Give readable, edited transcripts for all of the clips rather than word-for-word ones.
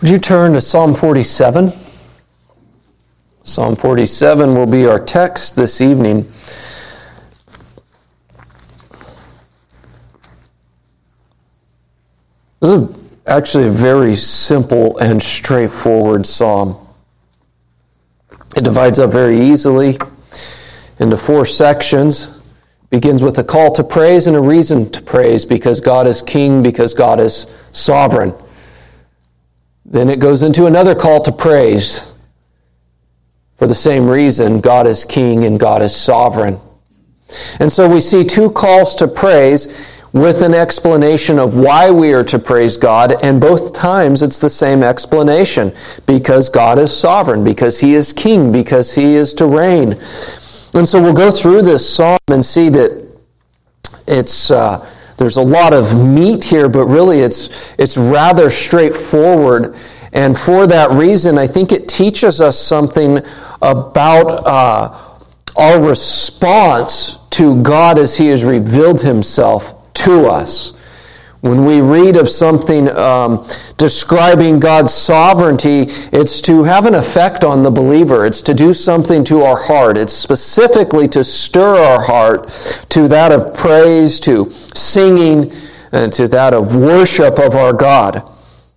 Would you turn to Psalm 47? Psalm 47 will be our text this evening. This is actually a very simple and straightforward psalm. It divides up very easily into four sections. Begins with a call to praise and a reason to praise, because God is king, because God is sovereign. Then it goes into another call to praise for the same reason, God is king and God is sovereign. And so we see two calls to praise with an explanation of why we are to praise God, and both times it's the same explanation, because God is sovereign, because He is king, because He is to reign. And so we'll go through this psalm and see that it's there's a lot of meat here, but really it's rather straightforward. And for that reason, I think it teaches us something about our response to God as He has revealed Himself to us. When we read of something describing God's sovereignty, it's to have an effect on the believer. It's to do something to our heart. It's specifically to stir our heart to that of praise, to singing, and to that of worship of our God. And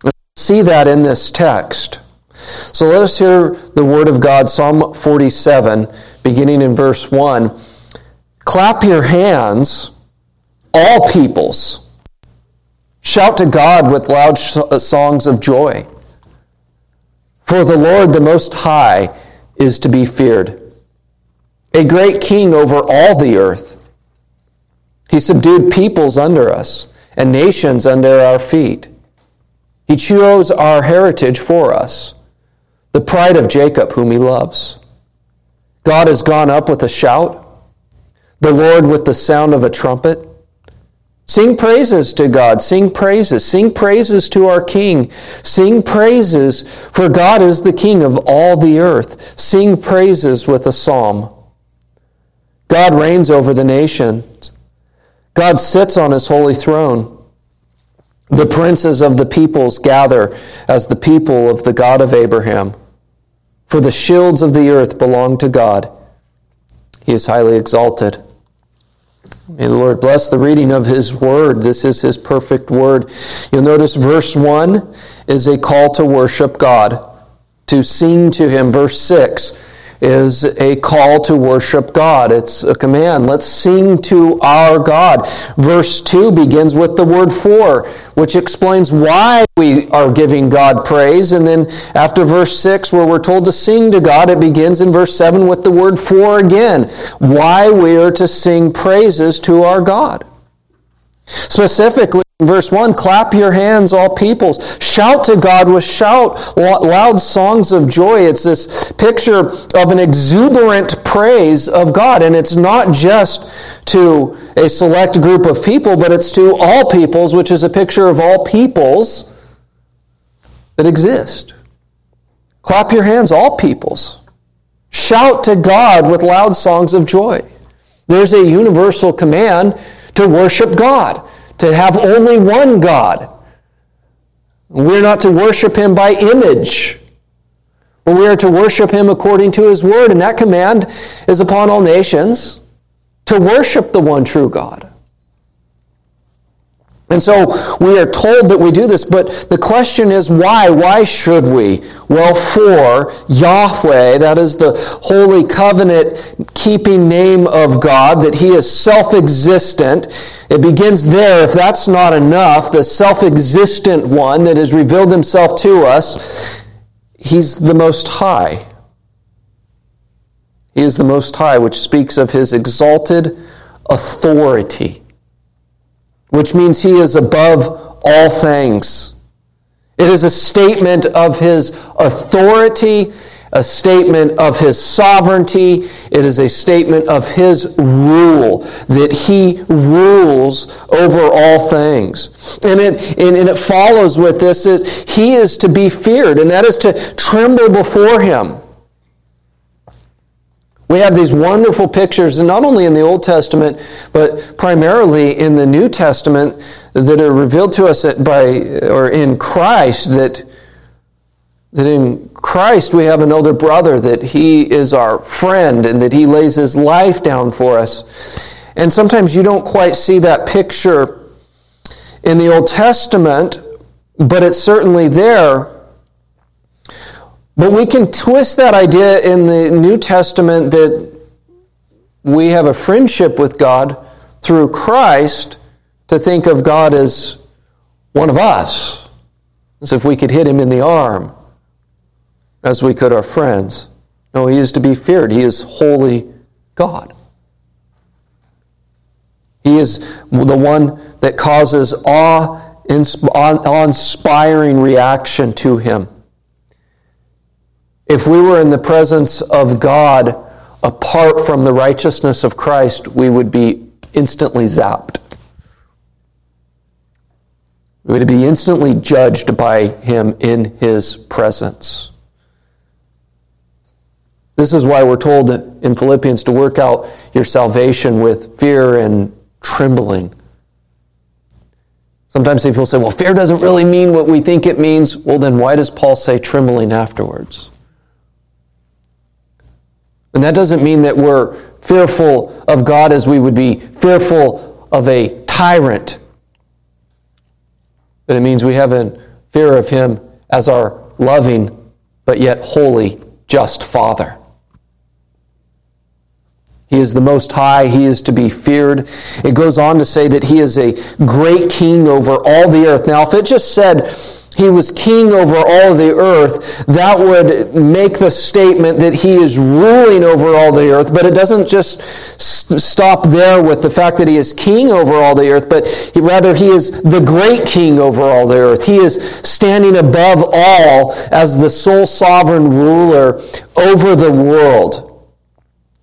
we see that in this text. So let us hear the word of God, Psalm 47, beginning in verse 1. Clap your hands, all peoples. Shout to God with loud songs of joy. For the Lord the Most High is to be feared, a great king over all the earth. He subdued peoples under us and nations under our feet. He chose our heritage for us, the pride of Jacob whom He loves. God has gone up with a shout, the Lord with the sound of a trumpet. Sing praises to God. Sing praises. Sing praises to our King. Sing praises, for God is the King of all the earth. Sing praises with a psalm. God reigns over the nations. God sits on His holy throne. The princes of the peoples gather as the people of the God of Abraham. For the shields of the earth belong to God. He is highly exalted. May the Lord bless the reading of His Word. This is His perfect Word. You'll notice verse 1 is a call to worship God, to sing to Him. Verse 6 is a call to worship God. It's a command. Let's sing to our God. Verse 2 begins with the word for, which explains why we are giving God praise. And then after verse 6, where we're told to sing to God, it begins in verse 7 with the word for again, why we are to sing praises to our God. Specifically, in verse 1, clap your hands, all peoples. Shout to God with loud songs of joy. It's this picture of an exuberant praise of God. And it's not just to a select group of people, but it's to all peoples, which is a picture of all peoples that exist. Clap your hands, all peoples. Shout to God with loud songs of joy. There's a universal command to worship God, to have only one God. We're not to worship Him by image, but we are to worship Him according to His Word, and that command is upon all nations to worship the one true God. And so we are told that we do this, but the question is why? Why should we? Well, for Yahweh, that is the holy covenant-keeping name of God, that He is self-existent. It begins there. If that's not enough, the self-existent one that has revealed Himself to us, He's the Most High. He is the Most High, which speaks of His exalted authority, which means He is above all things. It is a statement of His authority, a statement of His sovereignty. It is a statement of His rule, that He rules over all things. And it follows with this, that He is to be feared, and that is to tremble before Him. We have these wonderful pictures, and not only in the Old Testament, but primarily in the New Testament, that are revealed to us in Christ, that That in Christ we have an elder brother, that he is our friend and that he lays his life down for us. And sometimes you don't quite see that picture in the Old Testament, but it's certainly there. But we can twist that idea in the New Testament that we have a friendship with God through Christ to think of God as one of us, as if we could hit him in the arm, as we could our friends. No, he is to be feared. He is holy God. He is the one that causes awe-inspiring reaction to him. If we were in the presence of God apart from the righteousness of Christ, we would be instantly zapped. We would be instantly judged by him in his presence. This is why we're told in Philippians to work out your salvation with fear and trembling. Sometimes people say, well, fear doesn't really mean what we think it means. Well, then why does Paul say trembling afterwards? And that doesn't mean that we're fearful of God as we would be fearful of a tyrant. But it means we have a fear of him as our loving, but yet holy, just Father. He is the Most High. He is to be feared. It goes on to say that he is a great king over all the earth. Now, if it just said he was king over all the earth, that would make the statement that he is ruling over all the earth. But it doesn't just stop there with the fact that he is king over all the earth, but rather he is the great king over all the earth. He is standing above all as the sole sovereign ruler over the world.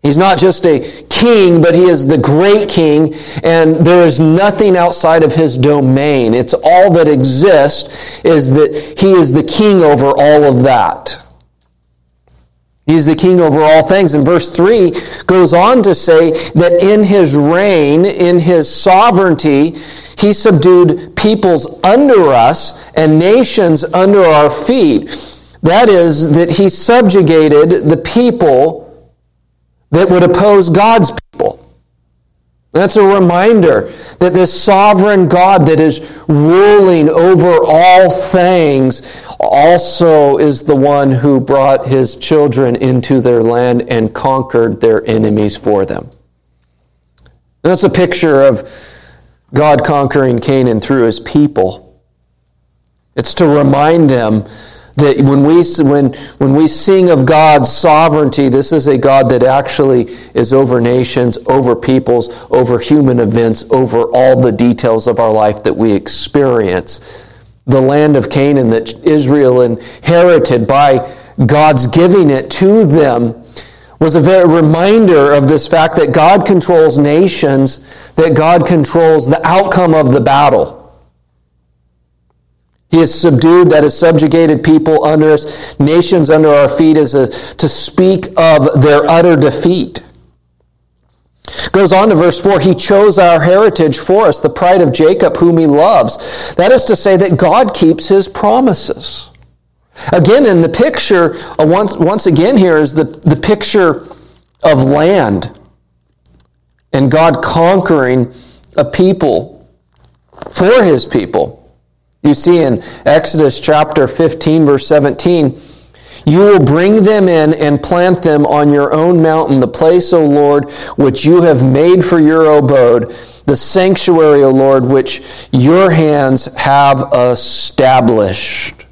He's not just a king, but he is the great king, and there is nothing outside of his domain. It's all that exists is that he is the king over all of that. He is the king over all things. And verse 3 goes on to say that in his reign, in his sovereignty, he subdued peoples under us and nations under our feet. That is, that he subjugated the people that would oppose God's people. That's a reminder that this sovereign God that is ruling over all things also is the one who brought his children into their land and conquered their enemies for them. And that's a picture of God conquering Canaan through his people. It's to remind them that when we sing of God's sovereignty, this is a God that actually is over nations, over peoples, over human events, over all the details of our life that we experience. The land of Canaan that Israel inherited by God's giving it to them was a very reminder of this fact that God controls nations, that God controls the outcome of the battle. He has subdued, that is, subjugated people under us, nations under our feet, is to speak of their utter defeat. Goes on to verse 4, he chose our heritage for us, the pride of Jacob, whom he loves. That is to say that God keeps his promises. Again, in the picture, once again here is the picture of land and God conquering a people for his people. You see in Exodus chapter 15, verse 17, you will bring them in and plant them on your own mountain, the place, O Lord, which you have made for your abode, the sanctuary, O Lord, which your hands have established.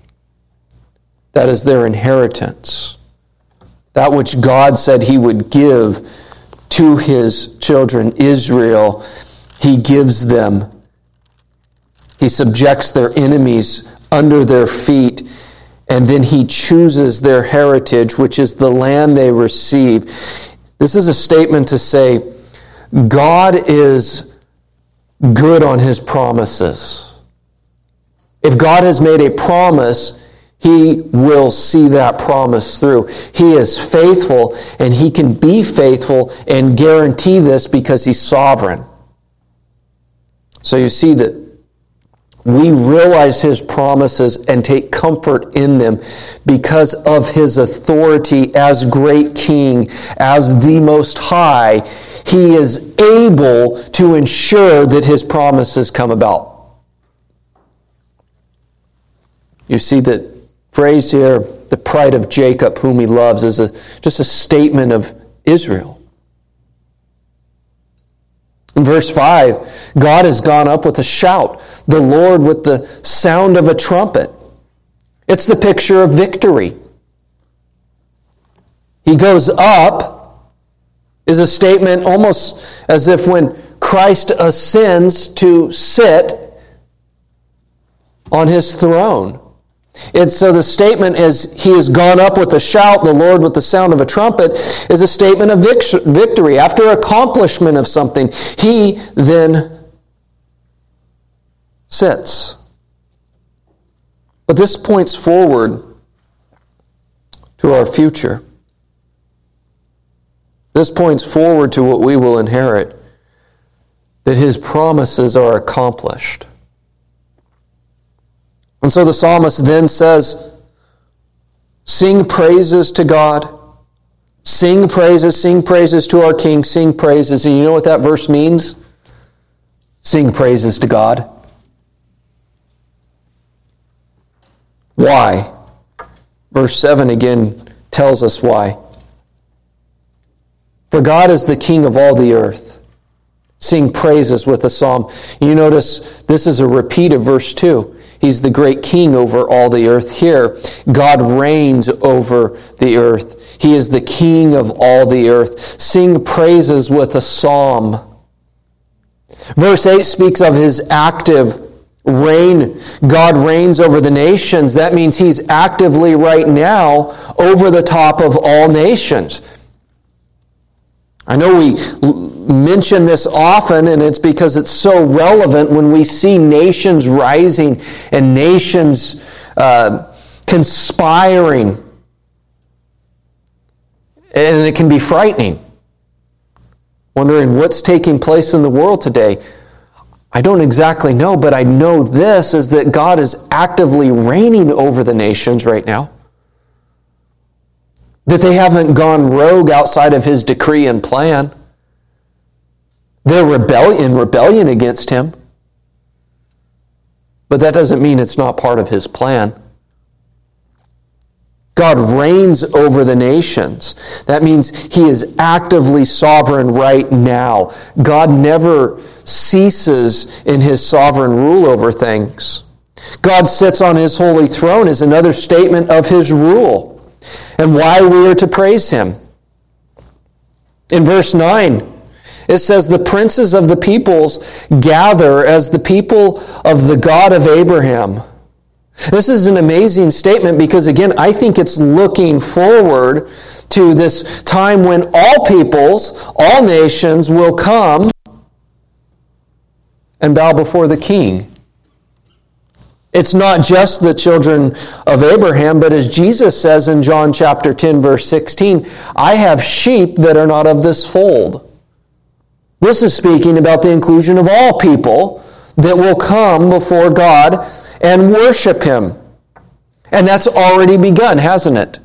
That is their inheritance, that which God said he would give to his children, Israel. He gives them. He subjects their enemies under their feet, and then he chooses their heritage, which is the land they receive. This is a statement to say, God is good on his promises. If God has made a promise, he will see that promise through. He is faithful, and he can be faithful and guarantee this because he's sovereign. So you see that we realize his promises and take comfort in them because of his authority as great king, as the Most High. He is able to ensure that his promises come about. You see the phrase here, the pride of Jacob, whom he loves, is just a statement of Israel. In verse 5, God has gone up with a shout, the Lord with the sound of a trumpet. It's the picture of victory. He goes up is a statement almost as if when Christ ascends to sit on his throne. And so the statement is, he has gone up with a shout, the Lord with the sound of a trumpet, is a statement of victory. After accomplishment of something, he then sits. But this points forward to our future. This points forward to what we will inherit, that his promises are accomplished. And so the psalmist then says, sing praises to God. Sing praises to our King, sing praises. And you know what that verse means? Sing praises to God. Why? Verse 7 again tells us why. For God is the King of all the earth. Sing praises with a psalm. You notice this is a repeat of verse 2. He's the great king over all the earth. Here, God reigns over the earth. He is the king of all the earth. Sing praises with a psalm. Verse 8 speaks of his active reign. God reigns over the nations. That means he's actively right now over the top of all nations. I know we mention this often, and it's because it's so relevant when we see nations rising and nations conspiring. And it can be frightening, wondering what's taking place in the world today. I don't exactly know, but I know this is that God is actively reigning over the nations right now. That they haven't gone rogue outside of his decree and plan. They're rebellion against him. But that doesn't mean it's not part of his plan. God reigns over the nations. That means he is actively sovereign right now. God never ceases in his sovereign rule over things. God sits on his holy throne is another statement of his rule, and why we are to praise him. In verse 9, it says, the princes of the peoples gather as the people of the God of Abraham. This is an amazing statement because, again, I think it's looking forward to this time when all peoples, all nations will come and bow before the king. It's not just the children of Abraham, but as Jesus says in John chapter 10, verse 16, I have sheep that are not of this fold. This is speaking about the inclusion of all people that will come before God and worship him. And that's already begun, hasn't it?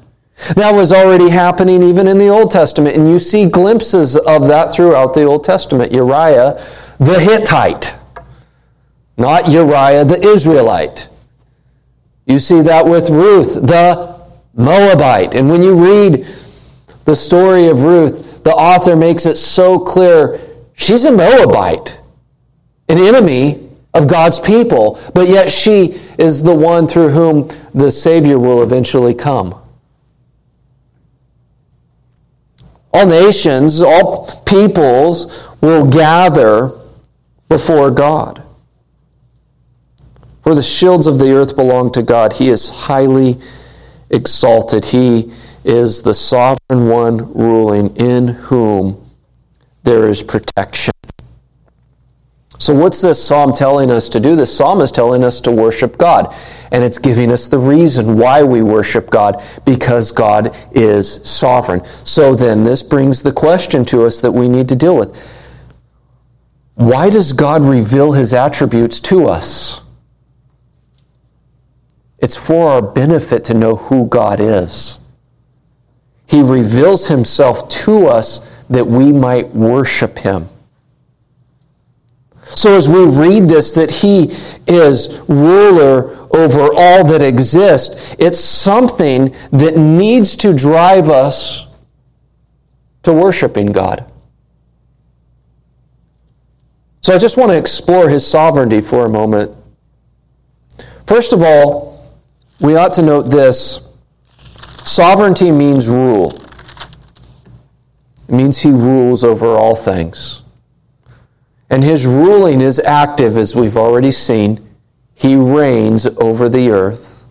That was already happening even in the Old Testament, and you see glimpses of that throughout the Old Testament. Uriah the Hittite. Not Uriah the Israelite. You see that with Ruth the Moabite. And when you read the story of Ruth, the author makes it so clear, she's a Moabite, an enemy of God's people, but yet she is the one through whom the Savior will eventually come. All nations, all peoples will gather before God. For the shields of the earth belong to God. He is highly exalted. He is the sovereign one ruling, in whom there is protection. So what's this psalm telling us to do? This psalm is telling us to worship God. And it's giving us the reason why we worship God, because God is sovereign. So then this brings the question to us that we need to deal with. Why does God reveal his attributes to us? It's for our benefit to know who God is. He reveals himself to us that we might worship him. So as we read this, that he is ruler over all that exists, it's something that needs to drive us to worshiping God. So I just want to explore his sovereignty for a moment. First of all, we ought to note this. Sovereignty means rule. It means he rules over all things. And his ruling is active, as we've already seen. He reigns over the earth.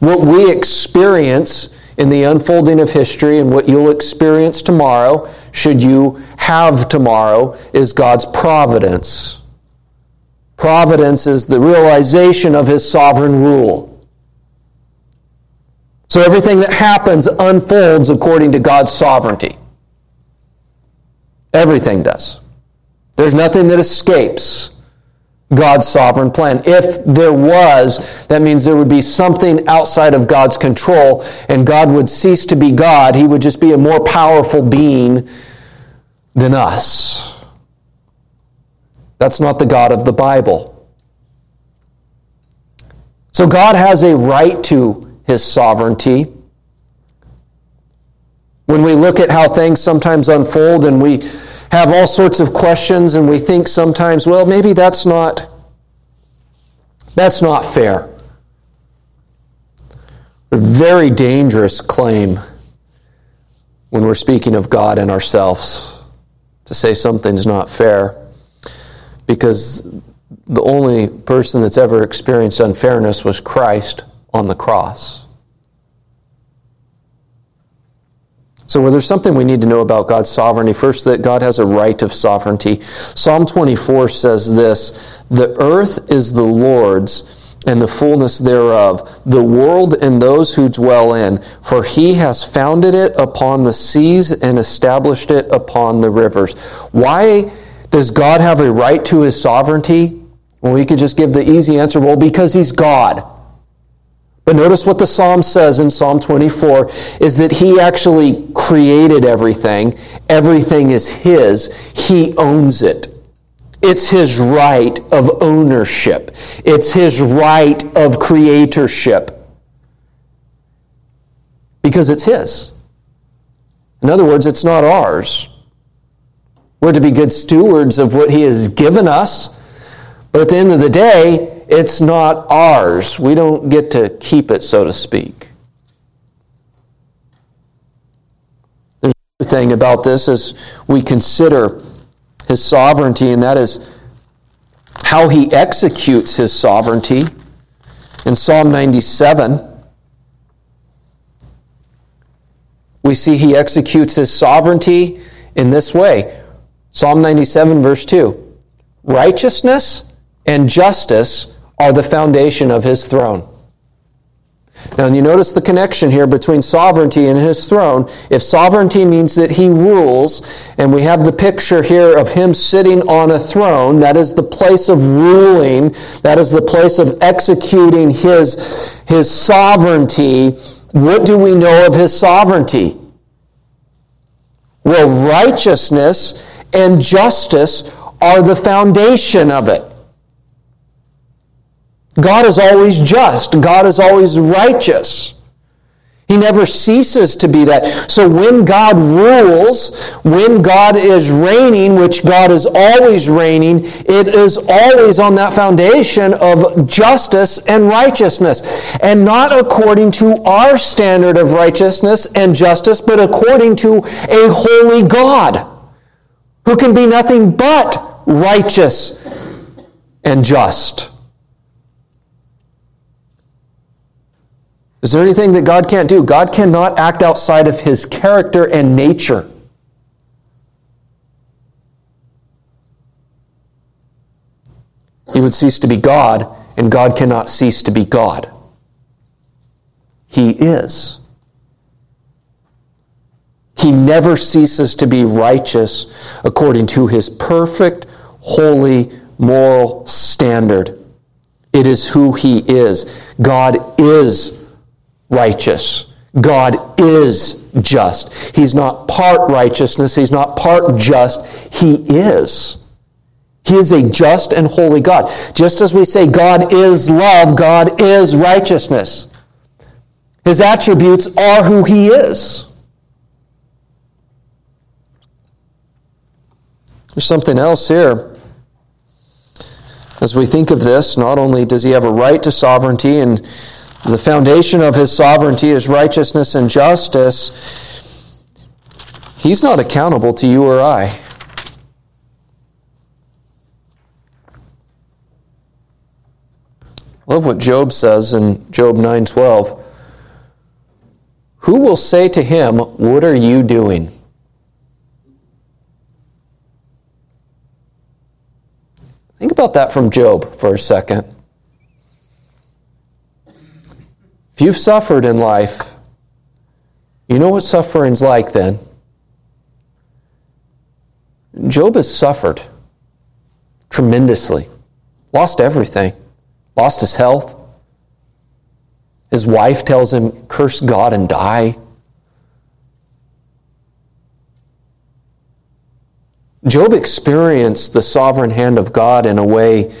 What we experience in the unfolding of history and what you'll experience tomorrow, should you have tomorrow, is God's providence. Providence is the realization of his sovereign rule. So everything that happens unfolds according to God's sovereignty. Everything does. There's nothing that escapes God's sovereign plan. If there was, that means there would be something outside of God's control, and God would cease to be God. He would just be a more powerful being than us. That's not the God of the Bible. So God has a right to his sovereignty. When we look at how things sometimes unfold and we have all sorts of questions, and we think sometimes, well, maybe that's not fair. A very dangerous claim when we're speaking of God and ourselves, to say something's not fair, because the only person that's ever experienced unfairness was Christ on the cross. So well, there's something we need to know about God's sovereignty. First, that God has a right of sovereignty. Psalm 24 says this, "The earth is the Lord's, and the fullness thereof, the world and those who dwell in. For he has founded it upon the seas and established it upon the rivers." Why does God have a right to his sovereignty? Well, we could just give the easy answer, well, because he's God. But notice what the psalm says in Psalm 24 is that he actually created everything. Everything is his. He owns it. It's his right of ownership. It's his right of creatorship. Because it's his. In other words, it's not ours. We're to be good stewards of what he has given us. But at the end of the day, it's not ours. We don't get to keep it, so to speak. There's another thing about this as we consider his sovereignty, and that is how he executes his sovereignty. In Psalm 97, we see he executes his sovereignty in this way. Psalm 97, verse 2. Righteousness and justice are the foundation of his throne. Now, you notice the connection here between sovereignty and his throne. If sovereignty means that he rules, and we have the picture here of him sitting on a throne, that is the place of ruling, that is the place of executing his sovereignty. What do we know of his sovereignty? Well, righteousness and justice are the foundation of it. God is always just. God is always righteous. He never ceases to be that. So when God rules, when God is reigning, which God is always reigning, it is always on that foundation of justice and righteousness. And not according to our standard of righteousness and justice, but according to a holy God who can be nothing but righteous and just. Is there anything that God can't do? God cannot act outside of his character and nature. He would cease to be God, and God cannot cease to be God. He is. He never ceases to be righteous according to his perfect, holy, moral standard. It is who he is. God is righteous. God is just. He's not part righteousness. He's not part just. He is. He is a just and holy God. Just as we say God is love, God is righteousness. His attributes are who he is. There's something else here. As we think of this, not only does he have a right to sovereignty, and the foundation of his sovereignty is righteousness and justice, he's not accountable to you or I. Love what Job says in Job 9:12. Who will say to him, "What are you doing?" Think about that from Job for a second. If you've suffered in life, you know what suffering's like then. Job has suffered tremendously. Lost everything. Lost his health. His wife tells him, curse God and die. Job experienced the sovereign hand of God in a way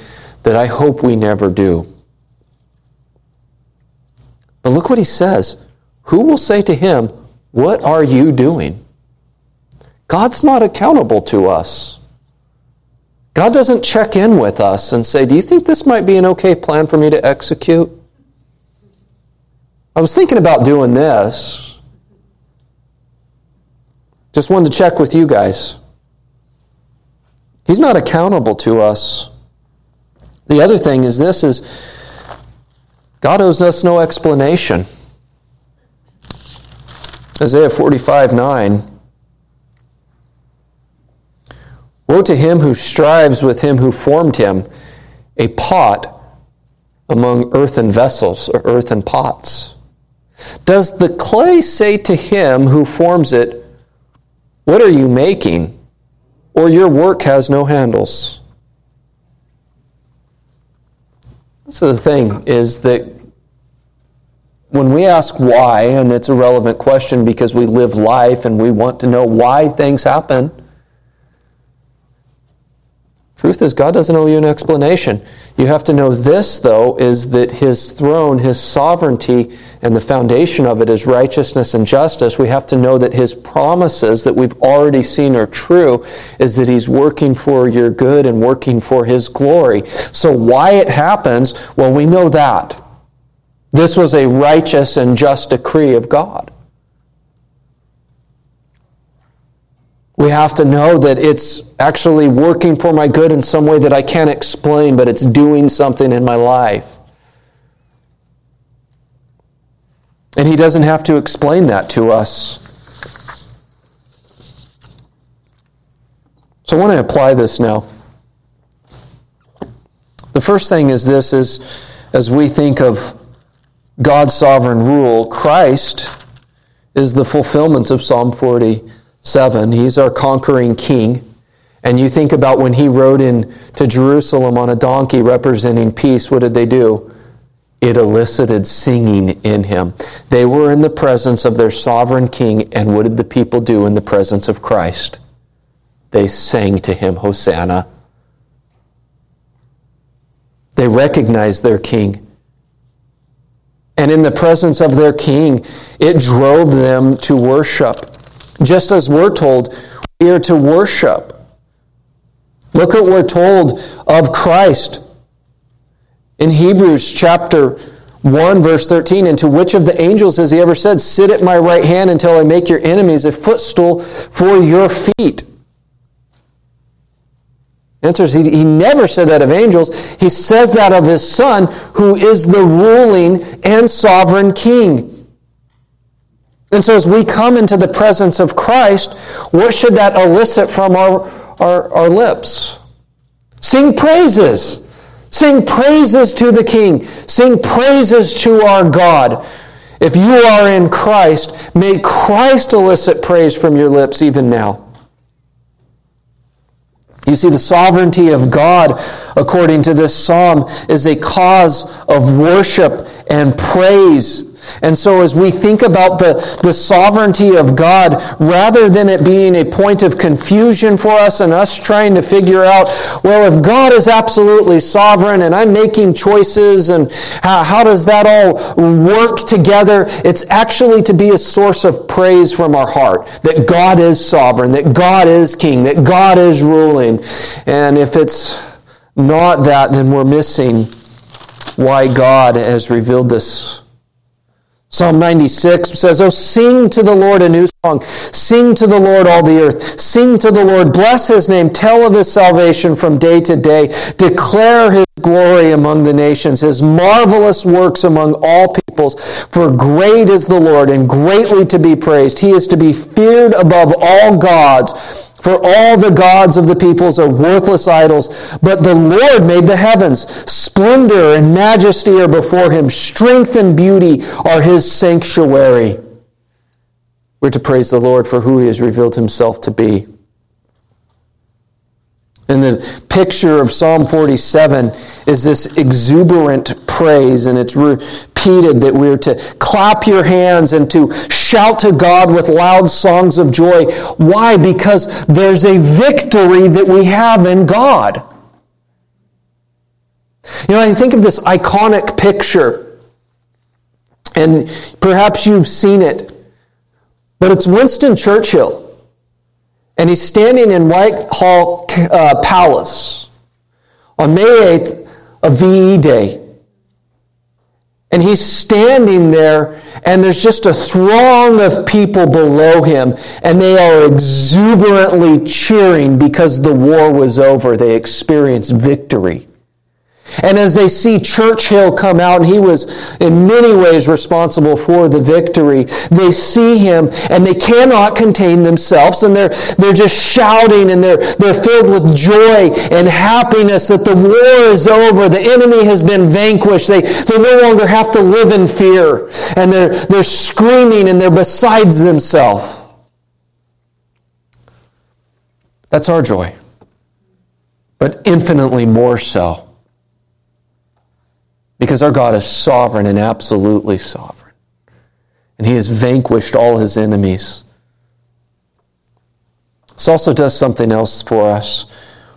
that I hope we never do. But look what he says. Who will say to him, what are you doing? God's not accountable to us. God doesn't check in with us and say, do you think this might be an okay plan for me to execute? I was thinking about doing this. Just wanted to check with you guys. He's not accountable to us. The other thing is this, is God owes us no explanation. Isaiah 45:9. Woe to him who strives with him who formed him, a pot among earthen vessels, or earthen pots. Does the clay say to him who forms it, what are you making? Or your work has no handles. So the thing is that when we ask why, and it's a relevant question because we live life and we want to know why things happen, truth is, God doesn't owe you an explanation. You have to know this, though, is that his throne, his sovereignty, and the foundation of it is righteousness and justice. We have to know that his promises that we've already seen are true, is that he's working for your good and working for his glory. So why it happens, well, we know that. This was a righteous and just decree of God. We have to know that it's actually working for my good in some way that I can't explain, but it's doing something in my life. And he doesn't have to explain that to us. So I want to apply this now. The first thing is this, is as we think of God's sovereign rule, Christ is the fulfillment of Psalm 47. He's our conquering king. And you think about when he rode in to Jerusalem on a donkey representing peace, what did they do? It elicited singing in him. They were in the presence of their sovereign king, and what did the people do in the presence of Christ? They sang to him, Hosanna. They recognized their king. And in the presence of their king, it drove them to worship. Just as we're told, we are to worship. Look at what we're told of Christ. In Hebrews chapter 1, verse 13, and to which of the angels has he ever said, sit at my right hand until I make your enemies a footstool for your feet? He never said that of angels. He says that of his Son, who is the ruling and sovereign king. And so as we come into the presence of Christ, what should that elicit from our lips? Sing praises. Sing praises to the King. Sing praises to our God. If you are in Christ, may Christ elicit praise from your lips even now. You see, the sovereignty of God, according to this psalm, is a cause of worship and praise. And so as we think about the sovereignty of God, rather than it being a point of confusion for us and us trying to figure out, well, if God is absolutely sovereign and I'm making choices and how does that all work together, it's actually to be a source of praise from our heart, that God is sovereign, that God is king, that God is ruling. And if it's not that, then we're missing why God has revealed this. Psalm 96 says, "Oh, sing to the Lord a new song. Sing to the Lord, all the earth. Sing to the Lord. Bless His name. Tell of His salvation from day to day. Declare His glory among the nations, His marvelous works among all peoples. For great is the Lord, and greatly to be praised. He is to be feared above all gods. For all the gods of the peoples are worthless idols, but the Lord made the heavens. Splendor and majesty are before Him. Strength and beauty are His sanctuary." We're to praise the Lord for who He has revealed Himself to be. And the picture of Psalm 47 is this exuberant praise, and it's repeated that we're to clap your hands and to shout to God with loud songs of joy. Why? Because there's a victory that we have in God. You know, I think of this iconic picture, and perhaps you've seen it, but it's Winston Churchill. And he's standing in Whitehall Palace on May 8th of VE Day. And he's standing there, and there's just a throng of people below him, and they are exuberantly cheering because the war was over. They experienced victory. And as they see Churchill come out, and he was in many ways responsible for the victory, they see him and they cannot contain themselves, and they're just shouting, and they're filled with joy and happiness that the war is over, the enemy has been vanquished, they no longer have to live in fear, and they're screaming and they're besides themselves. That's our joy, but infinitely more so. Because our God is sovereign and absolutely sovereign. And He has vanquished all His enemies. This also does something else for us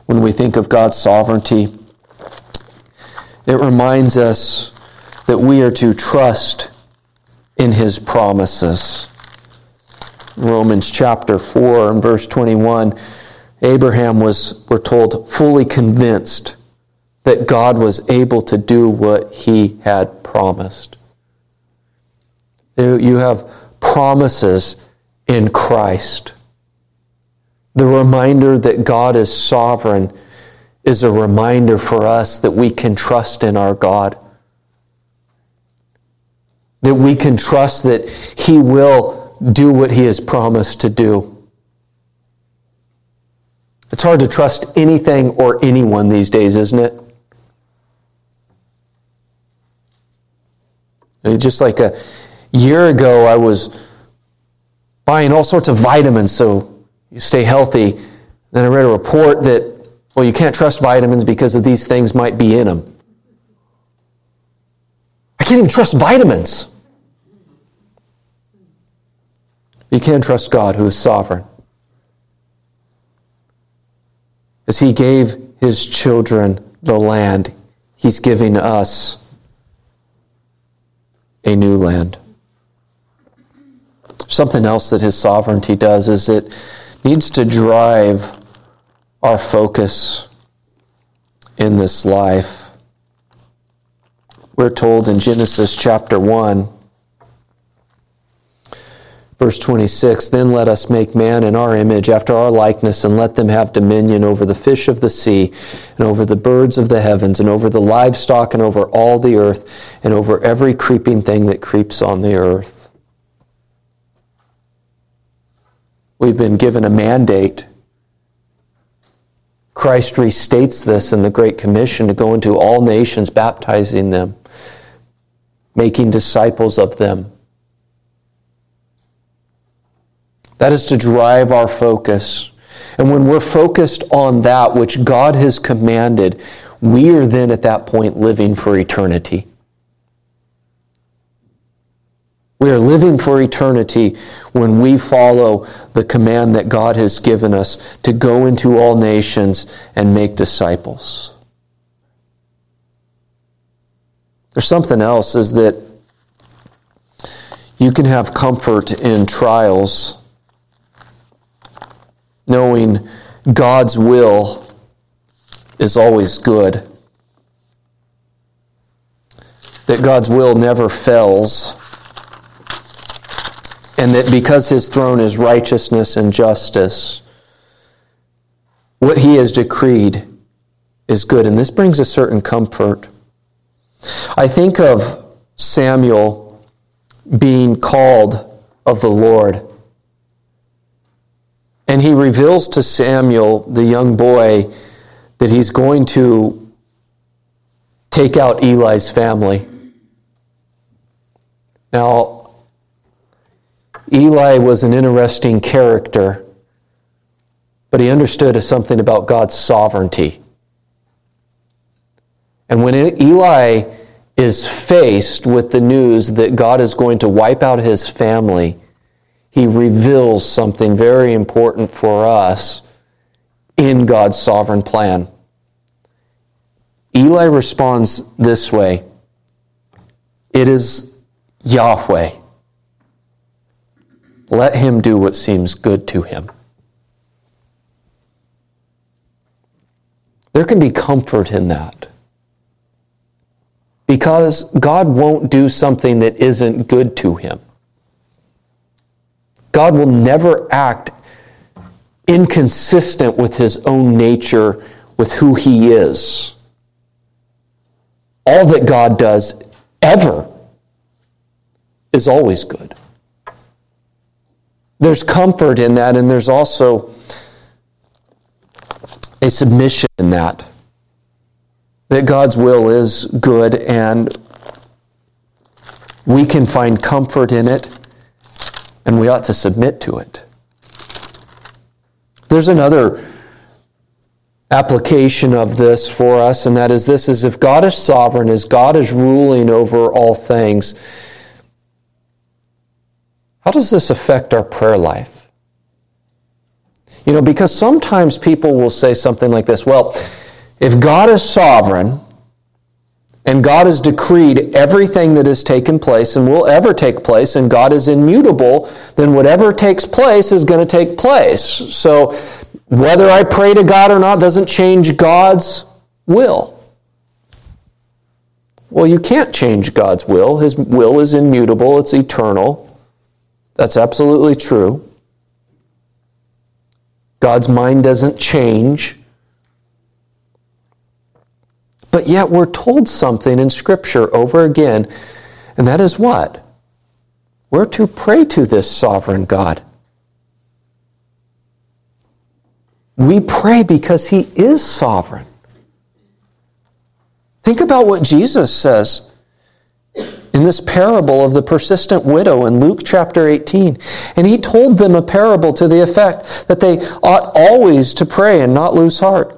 when we think of God's sovereignty. It reminds us that we are to trust in His promises. Romans chapter 4 and verse 21, Abraham was, we're told, fully convinced that God was able to do what He had promised. You have promises in Christ. The reminder that God is sovereign is a reminder for us that we can trust in our God. That we can trust that He will do what He has promised to do. It's hard to trust anything or anyone these days, isn't it? Just like a year ago, I was buying all sorts of vitamins so you stay healthy. Then I read a report that, well, you can't trust vitamins because of these things might be in them. I can't even trust vitamins. You can trust God, who is sovereign. As He gave His children the land, He's giving us a new land. Something else that His sovereignty does is it needs to drive our focus in this life. We're told in Genesis chapter 1, verse 26, "Then let us make man in our image, after our likeness, and let them have dominion over the fish of the sea, and over the birds of the heavens, and over the livestock, and over all the earth, and over every creeping thing that creeps on the earth." We've been given a mandate. Christ restates this in the Great Commission, to go into all nations, baptizing them, making disciples of them. That is to drive our focus. And when we're focused on that which God has commanded, we are then at that point living for eternity. We are living for eternity when we follow the command that God has given us to go into all nations and make disciples. There's something else, is that you can have comfort in trials, knowing God's will is always good. That God's will never fails. And that because His throne is righteousness and justice, what He has decreed is good. And this brings a certain comfort. I think of Samuel being called of the Lord. And He reveals to Samuel, the young boy, that he's going to take out Eli's family. Now, Eli was an interesting character, but he understood something about God's sovereignty. And when Eli is faced with the news that God is going to wipe out his family, he reveals something very important for us in God's sovereign plan. Eli responds this way: "It is Yahweh. Let him do what seems good to him." There can be comfort in that, because God won't do something that isn't good to Him. God will never act inconsistent with His own nature, with who He is. All that God does ever is always good. There's comfort in that, and there's also a submission in that. That God's will is good, and we can find comfort in it, and we ought to submit to it. There's another application of this for us, and that is this, is if God is sovereign, as God is ruling over all things, how does this affect our prayer life? You know, because sometimes people will say something like this: well, if God is sovereign, and God has decreed everything that has taken place and will ever take place, and God is immutable, then whatever takes place is going to take place. So whether I pray to God or not doesn't change God's will. Well, you can't change God's will. His will is immutable. It's eternal. That's absolutely true. God's mind doesn't change. But yet we're told something in Scripture over again, and that is what? We're to pray to this sovereign God. We pray because He is sovereign. Think about what Jesus says in this parable of the persistent widow in Luke chapter 18. And He told them a parable to the effect that they ought always to pray and not lose heart.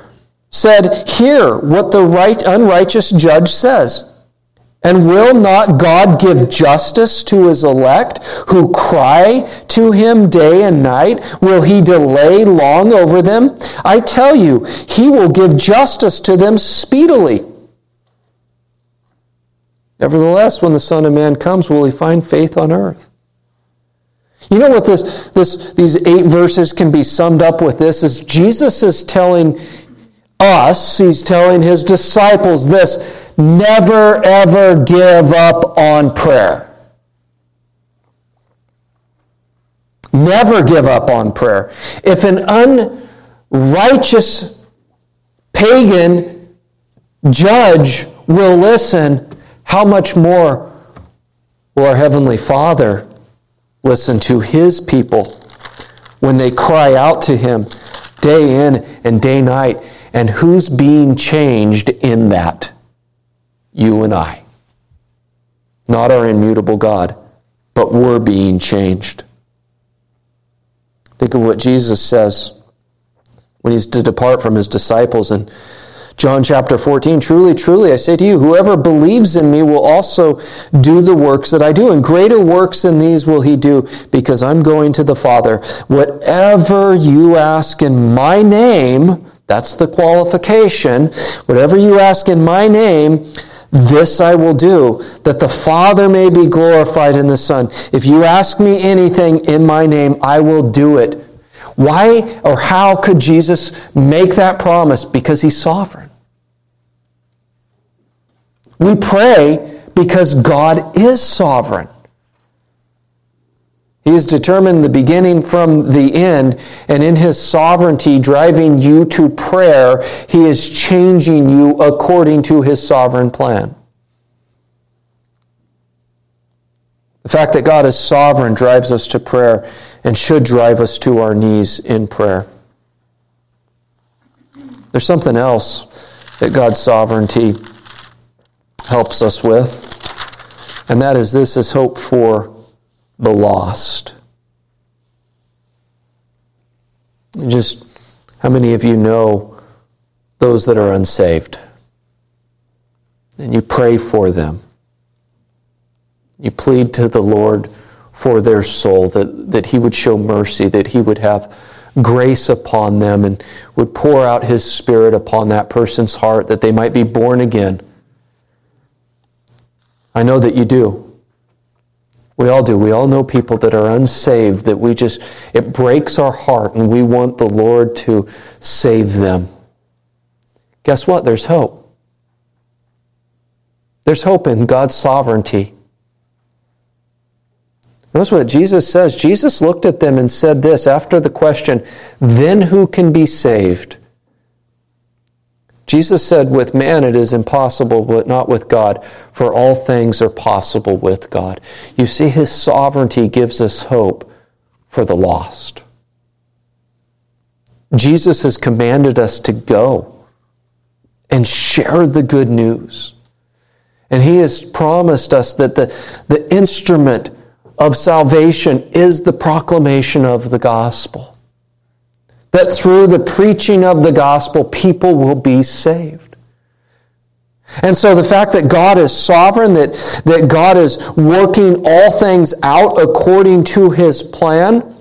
"Hear what the unrighteous judge says. And will not God give justice to His elect, who cry to Him day and night? Will He delay long over them? I tell you, He will give justice to them speedily. Nevertheless, when the Son of Man comes, will He find faith on earth?" You know what these 8 verses can be summed up with this, is Jesus is telling us, He's telling His disciples this: never ever give up on prayer. Never give up on prayer. If an unrighteous pagan judge will listen, how much more will our Heavenly Father listen to His people when they cry out to Him day in and day night? And who's being changed in that? You and I. Not our immutable God, but we're being changed. Think of what Jesus says when He's to depart from His disciples in John chapter 14. Truly, truly, I say to you, whoever believes in me will also do the works that I do, and greater works than these will he do, because I'm going to the Father. Whatever you ask in my name, that's the qualification, whatever you ask in my name, this I will do, that the Father may be glorified in the Son. If you ask me anything in my name, I will do it. Why or how could Jesus make that promise? Because He's sovereign. We pray because God is sovereign. He has determined the beginning from the end, and in His sovereignty, driving you to prayer, He is changing you according to His sovereign plan. The fact that God is sovereign drives us to prayer and should drive us to our knees in prayer. There's something else that God's sovereignty helps us with, and that is this is hope for the lost. Just how many of you know those that are unsaved? And you pray for them. You plead to the Lord for their soul, that He would show mercy, that He would have grace upon them and would pour out His Spirit upon that person's heart, that they might be born again. I know that you do. We all do. We all know people that are unsaved, that it breaks our heart and we want the Lord to save them. Guess what? There's hope. There's hope in God's sovereignty. Notice what Jesus says. Jesus looked at them and said this after the question, "Then who can be saved?" Jesus said, with man it is impossible, but not with God, for all things are possible with God. You see, His sovereignty gives us hope for the lost. Jesus has commanded us to go and share the good news. And He has promised us that the instrument of salvation is the proclamation of the gospel. That through the preaching of the gospel, people will be saved. And so the fact that God is sovereign, that God is working all things out according to His plan,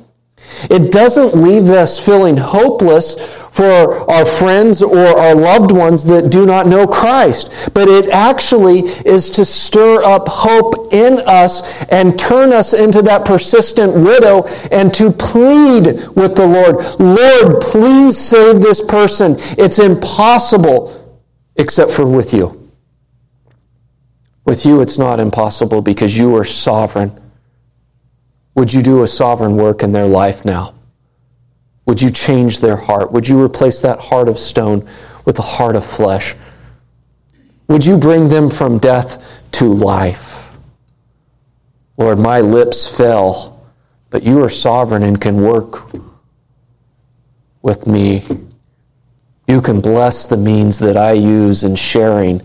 it doesn't leave us feeling hopeless for our friends or our loved ones that do not know Christ. But it actually is to stir up hope in us and turn us into that persistent widow and to plead with the Lord. Lord, please save this person. It's impossible except for with you. With you, it's not impossible because you are sovereign. Would you do a sovereign work in their life now? Would you change their heart? Would you replace that heart of stone with a heart of flesh? Would you bring them from death to life? Lord, my lips fail, but you are sovereign and can work with me. You can bless the means that I use in sharing.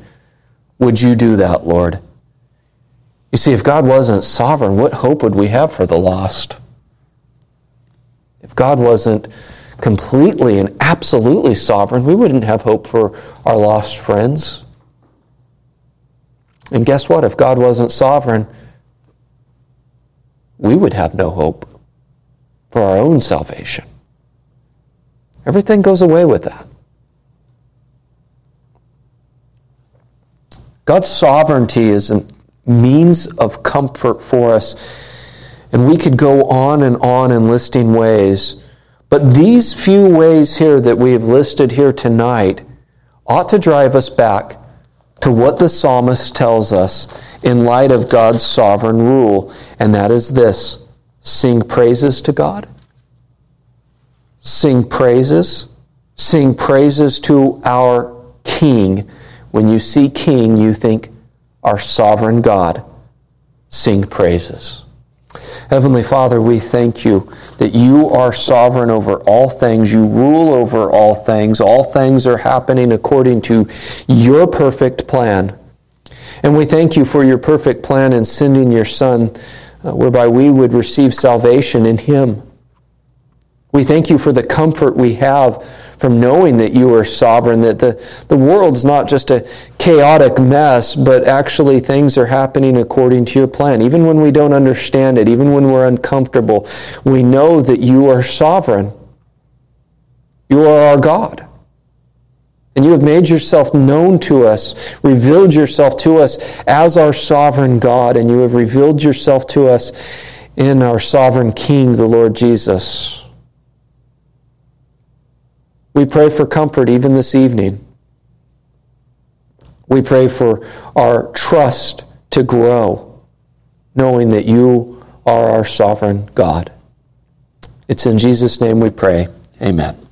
Would you do that, Lord? You see, if God wasn't sovereign, what hope would we have for the lost? If God wasn't completely and absolutely sovereign, we wouldn't have hope for our lost friends. And guess what? If God wasn't sovereign, we would have no hope for our own salvation. Everything goes away with that. God's sovereignty is an means of comfort for us. And we could go on enlisting ways. But these few ways here that we have listed here tonight ought to drive us back to what the psalmist tells us in light of God's sovereign rule. And that is this: sing praises to God. Sing praises sing praises to our King. When you see King, you think our sovereign God. Sing praises. Heavenly Father, we thank you that you are sovereign over all things. You rule over all things. All things are happening according to your perfect plan. And we thank you for your perfect plan in sending your Son, whereby we would receive salvation in him. We thank you for the comfort we have from knowing that you are sovereign, that the world's not just a chaotic mess, but actually things are happening according to your plan. Even when we don't understand it, even when we're uncomfortable, we know that you are sovereign. You are our God. And you have made yourself known to us, revealed yourself to us as our sovereign God, and you have revealed yourself to us in our sovereign King, the Lord Jesus. We pray for comfort even this evening. We pray for our trust to grow, knowing that you are our sovereign God. It's in Jesus' name we pray. Amen.